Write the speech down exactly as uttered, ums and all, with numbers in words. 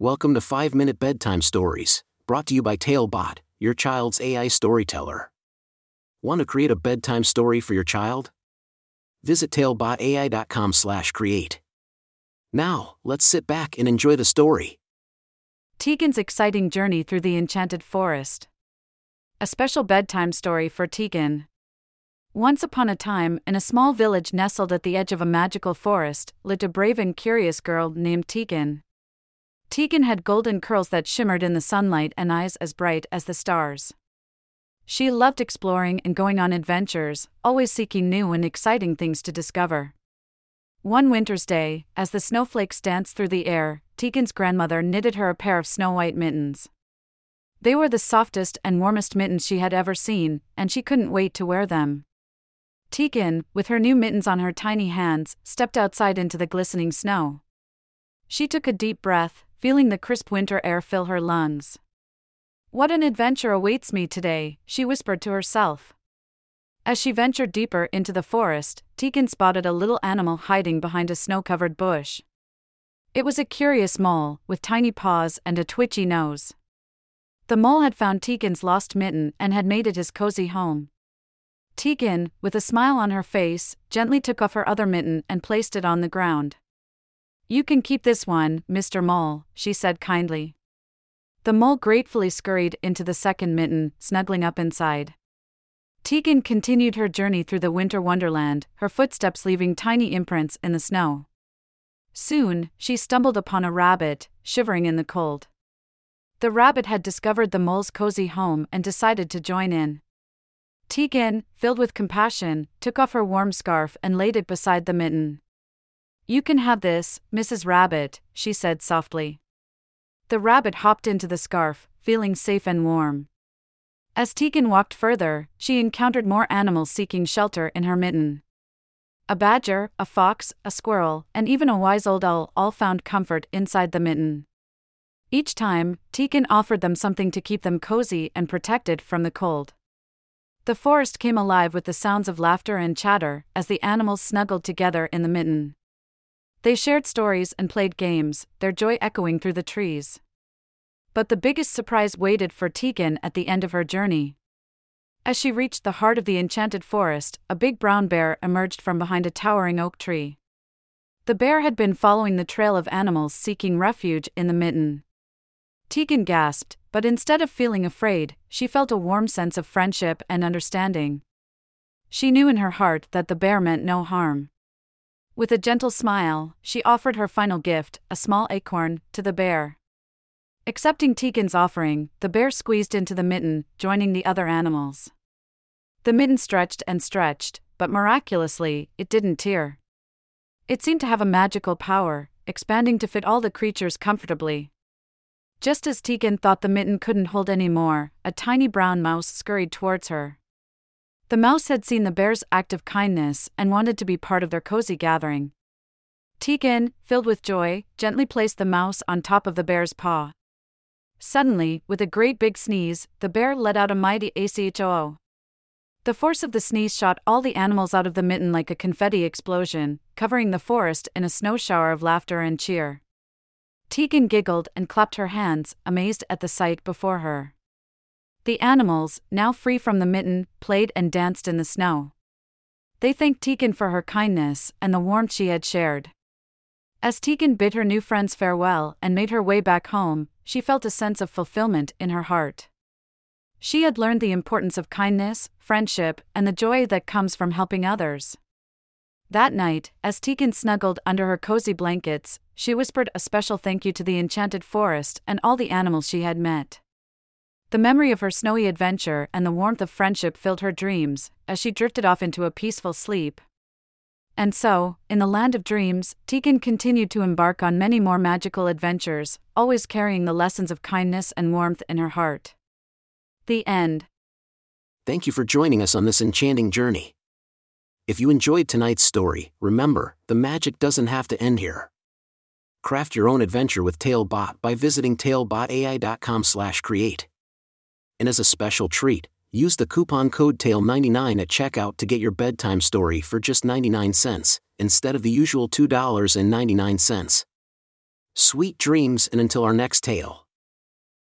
Welcome to five minute Bedtime Stories, brought to you by TaleBot, your child's A I storyteller. Want to create a bedtime story for your child? Visit TaleBotAI dot com slash create. Now, let's sit back and enjoy the story. Teagan's exciting journey through the Enchanted Forest. A special bedtime story for Teagan. Once upon a time, in a small village nestled at the edge of a magical forest, lived a brave and curious girl named Teagan. Teagan had golden curls that shimmered in the sunlight and eyes as bright as the stars. She loved exploring and going on adventures, always seeking new and exciting things to discover. One winter's day, as the snowflakes danced through the air, Teagan's grandmother knitted her a pair of snow-white mittens. They were the softest and warmest mittens she had ever seen, and she couldn't wait to wear them. Teagan, with her new mittens on her tiny hands, stepped outside into the glistening snow. She took a deep breath, feeling the crisp winter air fill her lungs. "What an adventure awaits me today," she whispered to herself. As she ventured deeper into the forest, Teagan spotted a little animal hiding behind a snow-covered bush. It was a curious mole, with tiny paws and a twitchy nose. The mole had found Teagan's lost mitten and had made it his cozy home. Teagan, with a smile on her face, gently took off her other mitten and placed it on the ground. "You can keep this one, Mister Mole," she said kindly. The mole gratefully scurried into the second mitten, snuggling up inside. Teagan continued her journey through the winter wonderland, her footsteps leaving tiny imprints in the snow. Soon, she stumbled upon a rabbit, shivering in the cold. The rabbit had discovered the mole's cozy home and decided to join in. Teagan, filled with compassion, took off her warm scarf and laid it beside the mitten. "You can have this, Missus Rabbit," she said softly. The rabbit hopped into the scarf, feeling safe and warm. As Teagan walked further, she encountered more animals seeking shelter in her mitten. A badger, a fox, a squirrel, and even a wise old owl all found comfort inside the mitten. Each time, Teagan offered them something to keep them cozy and protected from the cold. The forest came alive with the sounds of laughter and chatter as the animals snuggled together in the mitten. They shared stories and played games, their joy echoing through the trees. But the biggest surprise waited for Teagan at the end of her journey. As she reached the heart of the Enchanted Forest, a big brown bear emerged from behind a towering oak tree. The bear had been following the trail of animals seeking refuge in the mitten. Teagan gasped, but instead of feeling afraid, she felt a warm sense of friendship and understanding. She knew in her heart that the bear meant no harm. With a gentle smile, she offered her final gift, a small acorn, to the bear. Accepting Teagan's offering, the bear squeezed into the mitten, joining the other animals. The mitten stretched and stretched, but miraculously, it didn't tear. It seemed to have a magical power, expanding to fit all the creatures comfortably. Just as Teagan thought the mitten couldn't hold any more, a tiny brown mouse scurried towards her. The mouse had seen the bear's act of kindness and wanted to be part of their cozy gathering. Teagan, filled with joy, gently placed the mouse on top of the bear's paw. Suddenly, with a great big sneeze, the bear let out a mighty "Achoo!" The force of the sneeze shot all the animals out of the mitten like a confetti explosion, covering the forest in a snow shower of laughter and cheer. Teagan giggled and clapped her hands, amazed at the sight before her. The animals, now free from the mitten, played and danced in the snow. They thanked Teagan for her kindness and the warmth she had shared. As Teagan bid her new friends farewell and made her way back home, she felt a sense of fulfillment in her heart. She had learned the importance of kindness, friendship, and the joy that comes from helping others. That night, as Teagan snuggled under her cozy blankets, she whispered a special thank you to the Enchanted Forest and all the animals she had met. The memory of her snowy adventure and the warmth of friendship filled her dreams, as she drifted off into a peaceful sleep. And so, in the land of dreams, Teagan continued to embark on many more magical adventures, always carrying the lessons of kindness and warmth in her heart. The end. Thank you for joining us on this enchanting journey. If you enjoyed tonight's story, remember, the magic doesn't have to end here. Craft your own adventure with TaleBot by visiting TaleBotAI dot com slash create. And as a special treat, use the coupon code TALE ninety-nine at checkout to get your bedtime story for just ninety-nine cents, instead of the usual two dollars and ninety-nine cents. Sweet dreams, and until our next tale.